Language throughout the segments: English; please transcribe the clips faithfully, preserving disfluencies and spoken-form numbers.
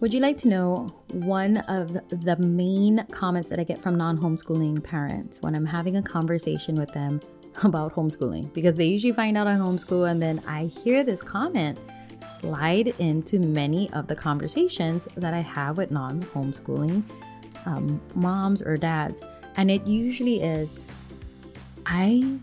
Would you like to know one of the main comments that I get from non-homeschooling parents when I'm having a conversation with them about homeschooling? Because they usually find out I homeschool, and then I hear this comment slide into many of the conversations that I have with non-homeschooling um, moms or dads. And it usually is, I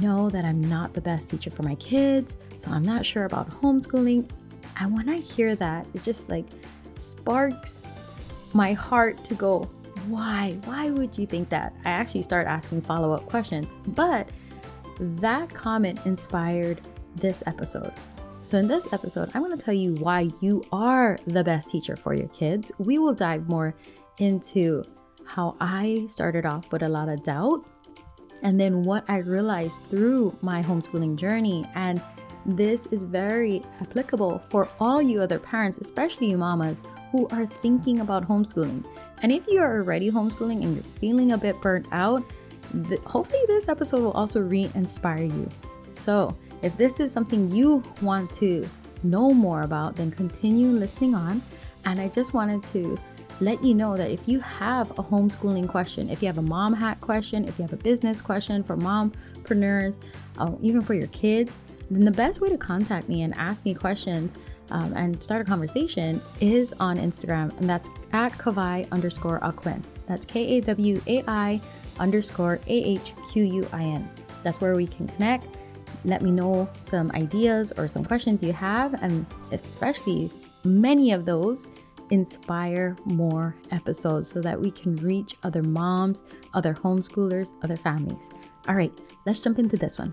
know that I'm not the best teacher for my kids, so I'm not sure about homeschooling. And when I hear that, it just like sparks my heart to go, why? Why would you think that? I actually start asking follow-up questions, but that comment inspired this episode. So in this episode, I'm going to tell you why you are the best teacher for your kids. We will dive more into how I started off with a lot of doubt, and then what I realized through my homeschooling journey. And this is very applicable for all you other parents, especially you mamas who are thinking about homeschooling. And if you are already homeschooling and you're feeling a bit burnt out, th- hopefully this episode will also re-inspire you. So if this is something you want to know more about, then continue listening on. And I just wanted to let you know that if you have a homeschooling question, if you have a mom hack question, if you have a business question for mompreneurs, uh, even for your kids, then the best way to contact me and ask me questions um, and start a conversation is on Instagram. And that's at Kawai underscore Ahquin. That's K A W A I underscore A H Q U I N. That's where we can connect. Let me know some ideas or some questions you have. And especially many of those inspire more episodes so that we can reach other moms, other homeschoolers, other families. All right, let's jump into this one.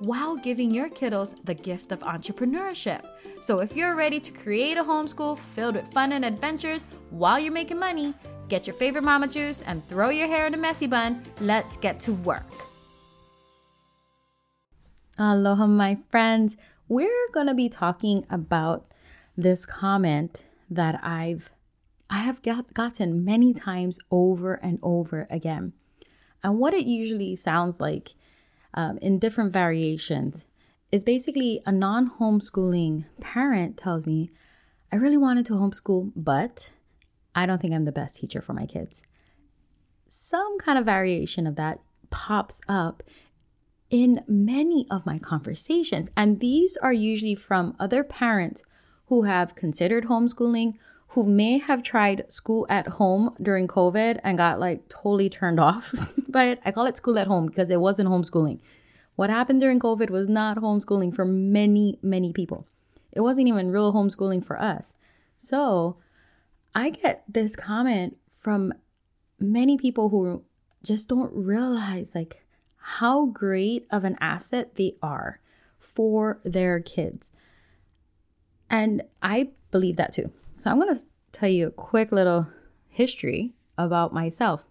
while giving your kiddos the gift of entrepreneurship. So if you're ready to create a homeschool filled with fun and adventures while you're making money, get your favorite mama juice and throw your hair in a messy bun. Let's get to work. Aloha, my friends. We're going to be talking about this comment that I've I have got, gotten many times over and over again. And what it usually sounds like um, in different variations is basically a non-homeschooling parent tells me, I really wanted to homeschool, but I don't think I'm the best teacher for my kids. Some kind of variation of that pops up in many of my conversations. And these are usually from other parents who have considered homeschooling, who may have tried school at home during COVID and got like totally turned off by it. I call it school at home because it wasn't homeschooling. What happened during COVID was not homeschooling for many, many people. It wasn't even real homeschooling for us. So I get this comment from many people who just don't realize like how great of an asset they are for their kids. And I believe that too. So I'm going to tell you a quick little history about myself.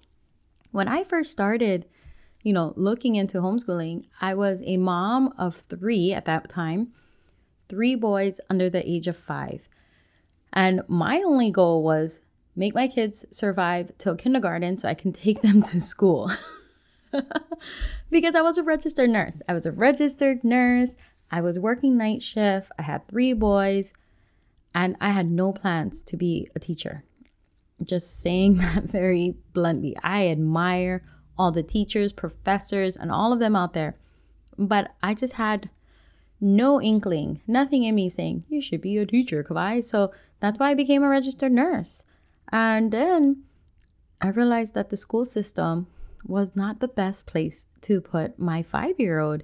When I first started, you know, looking into homeschooling, I was a mom of three at that time, three boys under the age of five. And my only goal was make my kids survive till kindergarten so I can take them to school because I was a registered nurse. I was a registered nurse. I was working night shift, I had three boys, and I had no plans to be a teacher. Just saying that very bluntly. I admire all the teachers, professors, and all of them out there, but I just had no inkling, nothing in me saying, you should be a teacher, Kawai. So that's why I became a registered nurse. And then I realized that the school system was not the best place to put my five-year-old.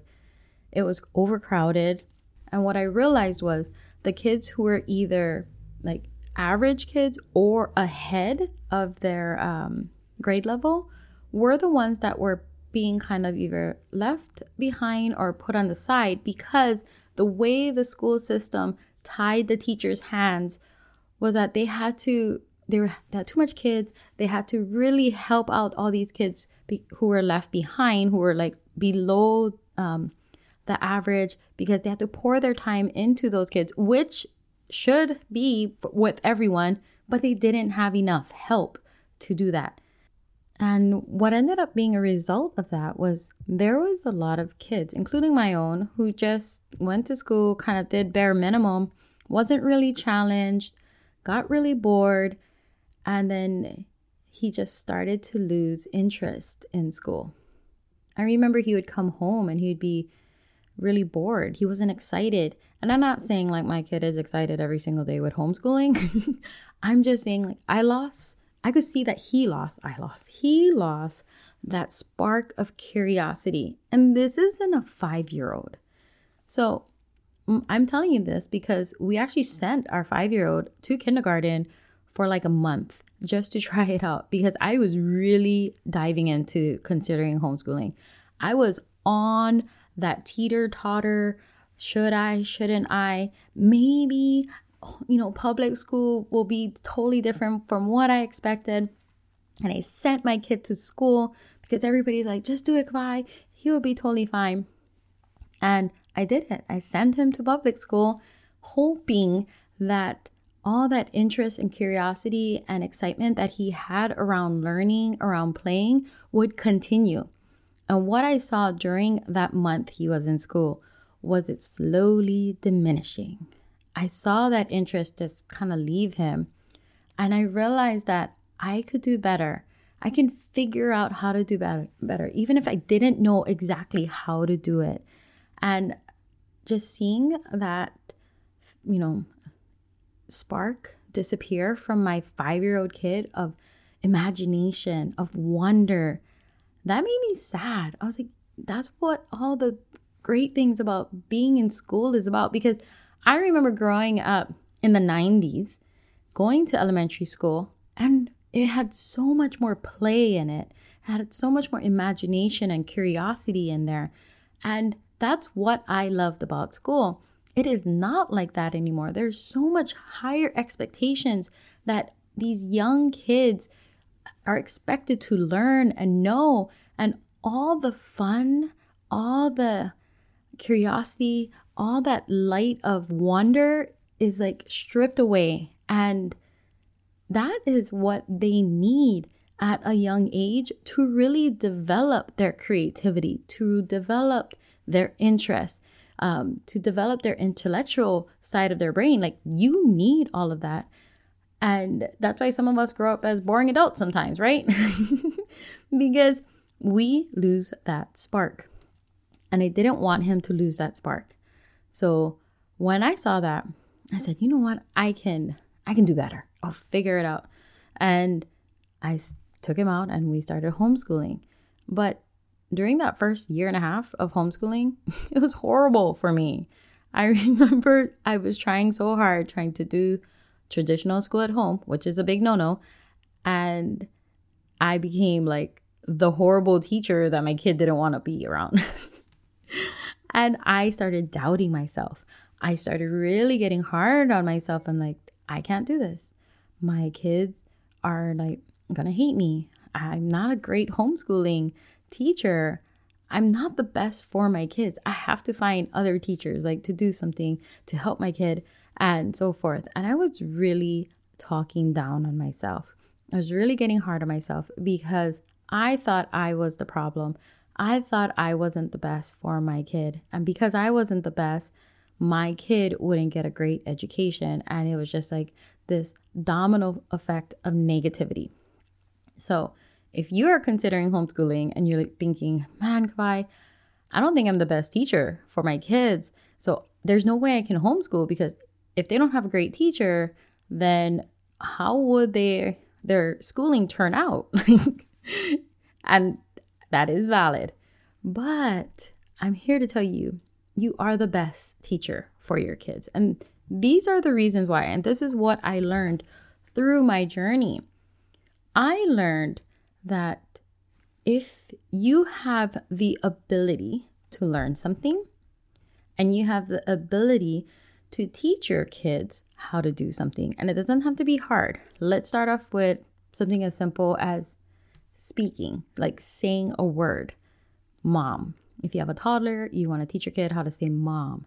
It was overcrowded. And what I realized was the kids who were either like average kids or ahead of their um, grade level were the ones that were being kind of either left behind or put on the side because the way the school system tied the teachers' hands was that they had to they were they had too much kids. They had to really help out all these kids be, who were left behind, who were like below um, the average, because they had to pour their time into those kids, which should be with everyone, but they didn't have enough help to do that. And what ended up being a result of that was there was a lot of kids, including my own, who just went to school, kind of did bare minimum, wasn't really challenged, got really bored, and then he just started to lose interest in school. I remember he would come home and he'd be really bored. He wasn't excited. And I'm not saying like my kid is excited every single day with homeschooling. I'm just saying like I lost I could see that he lost, I lost, he lost that spark of curiosity. And this isn't a five-year-old. So I'm telling you this because we actually sent our five-year-old to kindergarten for like a month just to try it out, because I was really diving into considering homeschooling. I was on that teeter-totter, should I, shouldn't I, maybe you know, public school will be totally different from what I expected. And I sent my kid to school because everybody's like, just do it, Kawai. He'll be totally fine. And I did it. I sent him to public school, hoping that all that interest and curiosity and excitement that he had around learning, around playing, would continue. And what I saw during that month he was in school was it slowly diminishing. I saw that interest just kind of leave him. And I realized that I could do better. I can figure out how to do better, better, even if I didn't know exactly how to do it. And just seeing that, you know, spark disappear from my five-year-old kid of imagination, of wonder, that made me sad. I was like, that's what all the great things about being in school is about, because I remember growing up in the nineties, going to elementary school, and it had so much more play in it. It had so much more imagination and curiosity in there. And that's what I loved about school. It is not like that anymore. There's so much higher expectations that these young kids are expected to learn and know. And all the fun, all the curiosity, all that light of wonder is like stripped away. And that is what they need at a young age to really develop their creativity, to develop their interest, um, to develop their intellectual side of their brain. Like, you need all of that. And that's why some of us grow up as boring adults sometimes, right? Because we lose that spark. And I didn't want him to lose that spark. So when I saw that, I said, you know what, I can, I can do better. I'll figure it out. And I took him out and we started homeschooling. But during that first year and a half of homeschooling, it was horrible for me. I remember I was trying so hard, trying to do traditional school at home, which is a big no-no. And I became like the horrible teacher that my kid didn't want to be around. And I started doubting myself. I started really getting hard on myself. I'm like, I can't do this. My kids are like gonna hate me. I'm not a great homeschooling teacher. I'm not the best for my kids. I have to find other teachers like to do something to help my kid and so forth. And I was really talking down on myself. I was really getting hard on myself because I thought I was the problem. I thought I wasn't the best for my kid. And because I wasn't the best, my kid wouldn't get a great education. And it was just like this domino effect of negativity. So if you are considering homeschooling and you're like thinking, man, Kawai, I don't think I'm the best teacher for my kids. So there's no way I can homeschool, because if they don't have a great teacher, then how would their, their schooling turn out? And that is valid. But I'm here to tell you, you are the best teacher for your kids. And these are the reasons why. And this is what I learned through my journey. I learned that if you have the ability to learn something and you have the ability to teach your kids how to do something. And it doesn't have to be hard. Let's start off with something as simple as speaking, like saying a word. Mom. If you have a toddler, you want to teach your kid how to say mom.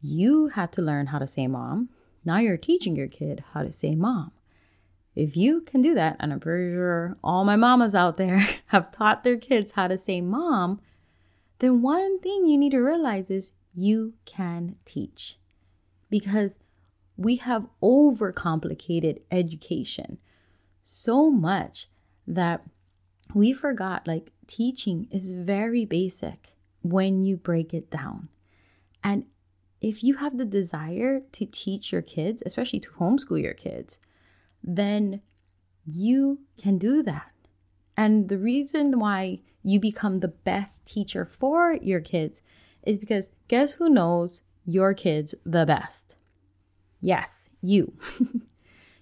You had to learn how to say mom. Now you're teaching your kid how to say mom. If you can do that, and I'm pretty sure all my mamas out there have taught their kids how to say mom, then one thing you need to realize is you can teach. Because we have overcomplicated education so much that we forgot, like, teaching is very basic when you break it down. And if you have the desire to teach your kids, especially to homeschool your kids, then you can do that. And the reason why you become the best teacher for your kids is because guess who knows your kids the best? Yes, you.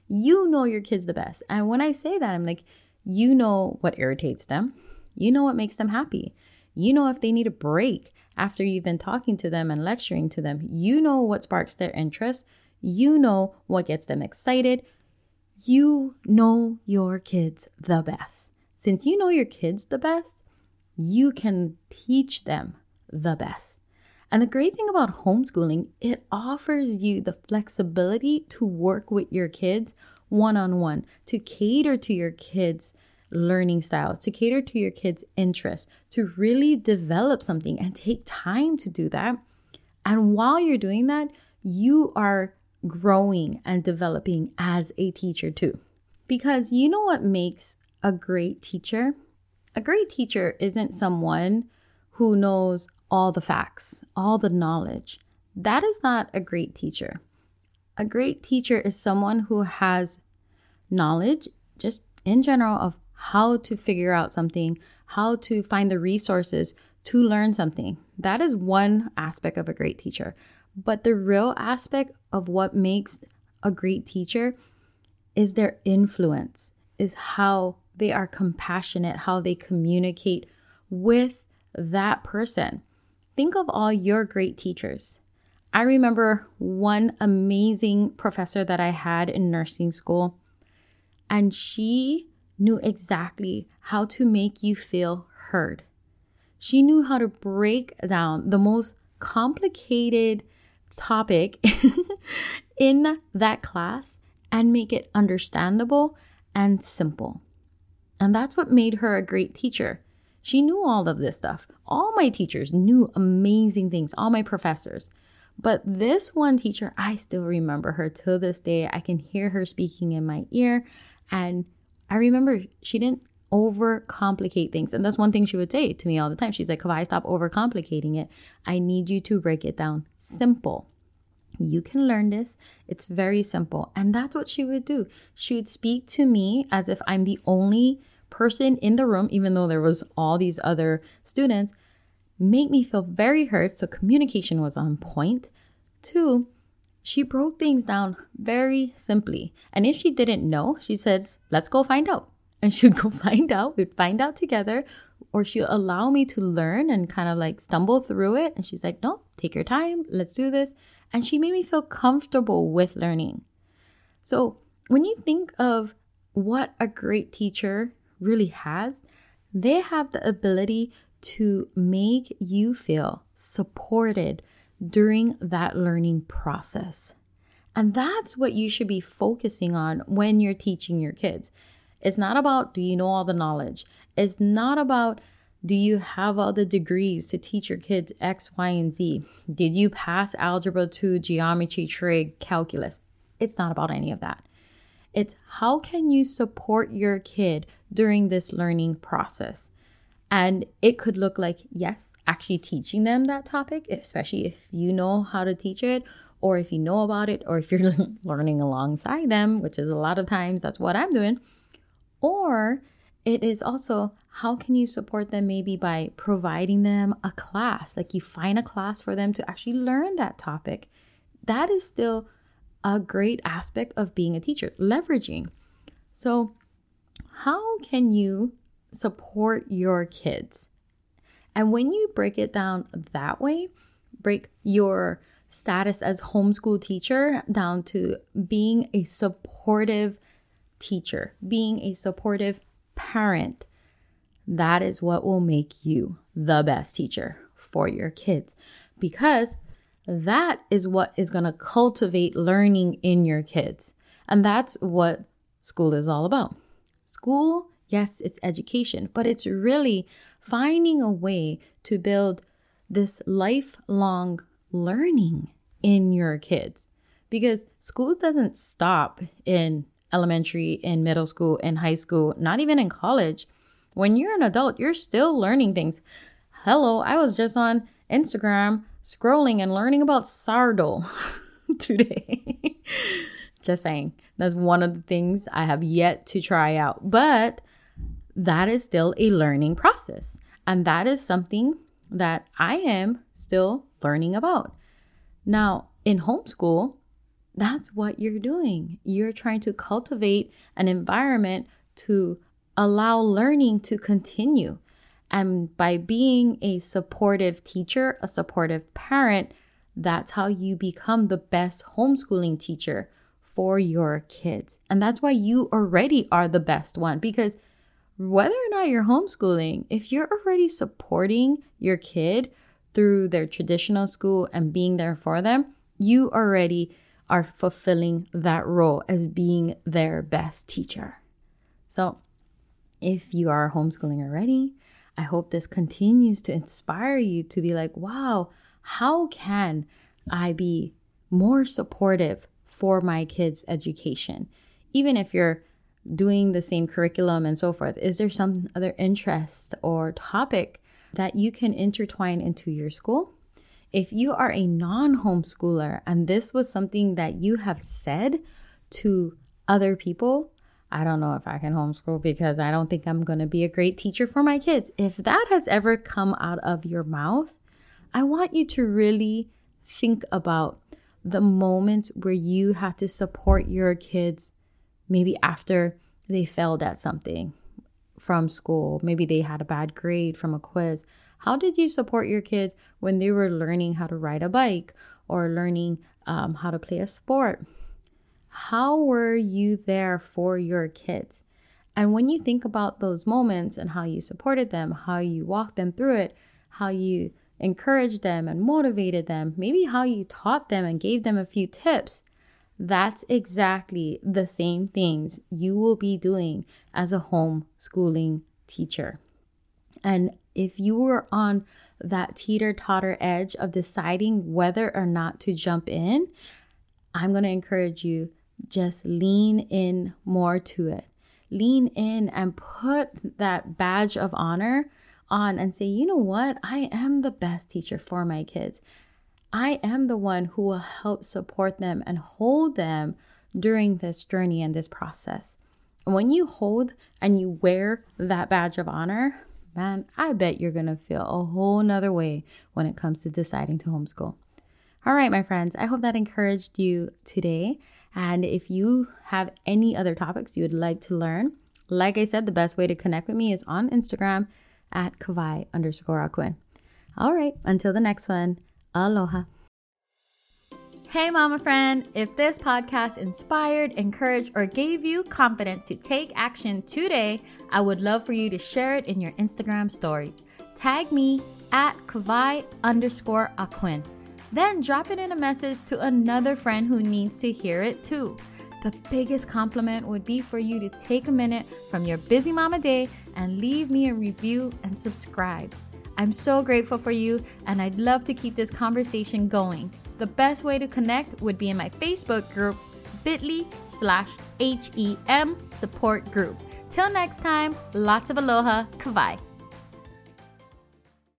You know your kids the best. And when I say that, I'm like, you know what irritates them. You know what makes them happy. You know if they need a break after you've been talking to them and lecturing to them. You know what sparks their interest. You know what gets them excited. You know your kids the best. Since you know your kids the best, you can teach them the best. And the great thing about homeschooling, it offers you the flexibility to work with your kids one-on-one, to cater to your kids' learning styles, to cater to your kids' interests, to really develop something and take time to do that. And while you're doing that, you are growing and developing as a teacher too. Because you know what makes a great teacher? A great teacher isn't someone who knows all the facts, all the knowledge. That is not a great teacher. A great teacher is someone who has knowledge, just in general, of how to figure out something, how to find the resources to learn something. That is one aspect of a great teacher. But the real aspect of what makes a great teacher is their influence, is how they are compassionate, how they communicate with that person. Think of all your great teachers. I remember one amazing professor that I had in nursing school, and she knew exactly how to make you feel heard. She knew how to break down the most complicated topic in that class and make it understandable and simple. And that's what made her a great teacher. She knew all of this stuff. All my teachers knew amazing things, all my professors. But this one teacher, I still remember her to this day. I can hear her speaking in my ear, and I remember she didn't overcomplicate things. And that's one thing she would say to me all the time. She's like, Kawai, stop overcomplicating it. I need you to break it down simple. You can learn this. It's very simple. And that's what she would do. She would speak to me as if I'm the only person in the room, even though there was all these other students, make me feel very heard. So communication was on point. Two, she broke things down very simply. And if she didn't know, she says, let's go find out. And she would go find out. We'd find out together. Or she'll allow me to learn and kind of like stumble through it. And she's like, no, take your time. Let's do this. And she made me feel comfortable with learning. So when you think of what a great teacher really has, they have the ability to make you feel supported during that learning process. And that's what you should be focusing on when you're teaching your kids. It's not about, do you know all the knowledge? It's not about, do you have all the degrees to teach your kids X, Y, and Z? Did you pass algebra two, geometry, trig, calculus? It's not about any of that. It's how can you support your kid during this learning process? And it could look like, yes, actually teaching them that topic, especially if you know how to teach it, or if you know about it, or if you're learning alongside them, which is a lot of times that's what I'm doing. Or it is also, how can you support them maybe by providing them a class? Like you find a class for them to actually learn that topic. That is still a great aspect of being a teacher, leveraging. So how can you support your kids? And when you break it down that way, break your status as homeschool teacher down to being a supportive teacher, being a supportive parent. That is what will make you the best teacher for your kids, because that is what is going to cultivate learning in your kids. And that's what school is all about. School, yes, it's education, but it's really finding a way to build this lifelong learning in your kids, because school doesn't stop in elementary, in middle school, in high school, not even in college. When you're an adult, you're still learning things. Hello, I was just on Instagram scrolling and learning about sourdough today. Just saying, that's one of the things I have yet to try out, but that is still a learning process. And that is something that I am still learning about. Now, in homeschool, that's what you're doing. You're trying to cultivate an environment to allow learning to continue. And by being a supportive teacher, a supportive parent, that's how you become the best homeschooling teacher for your kids. And that's why you already are the best one, because whether or not you're homeschooling, if you're already supporting your kid through their traditional school and being there for them, you already are fulfilling that role as being their best teacher. So if you are homeschooling already, I hope this continues to inspire you to be like, wow, how can I be more supportive for my kids' education? Even if you're doing the same curriculum and so forth, is there some other interest or topic that you can intertwine into your school? If you are a non-homeschooler and this was something that you have said to other people, I don't know if I can homeschool because I don't think I'm going to be a great teacher for my kids. If that has ever come out of your mouth, I want you to really think about the moments where you had to support your kids, maybe after they failed at something from school. Maybe they had a bad grade from a quiz. How did you support your kids when they were learning how to ride a bike or learning um, how to play a sport? How were you there for your kids? And when you think about those moments and how you supported them, how you walked them through it, how you encouraged them and motivated them, maybe how you taught them and gave them a few tips, that's exactly the same things you will be doing as a homeschooling teacher. And if you were on that teeter-totter edge of deciding whether or not to jump in, I'm going to encourage you, just lean in more to it. Lean in and put that badge of honor on and say, you know what? I am the best teacher for my kids. I am the one who will help support them and hold them during this journey and this process. And when you hold and you wear that badge of honor, man, I bet you're going to feel a whole nother way when it comes to deciding to homeschool. All right, my friends, I hope that encouraged you today. And if you have any other topics you would like to learn, like I said, the best way to connect with me is on Instagram at Kawai underscore Ahquin. All right, until the next one, aloha. Hey, mama friend, if this podcast inspired, encouraged, or gave you confidence to take action today, I would love for you to share it in your Instagram stories. Tag me at Kawai underscore Ahquin. Then drop it in a message to another friend who needs to hear it too. The biggest compliment would be for you to take a minute from your busy mama day and leave me a review and subscribe. I'm so grateful for you, and I'd love to keep this conversation going. The best way to connect would be in my Facebook group, bit.ly slash H E M support group. Till next time, lots of aloha, kawai.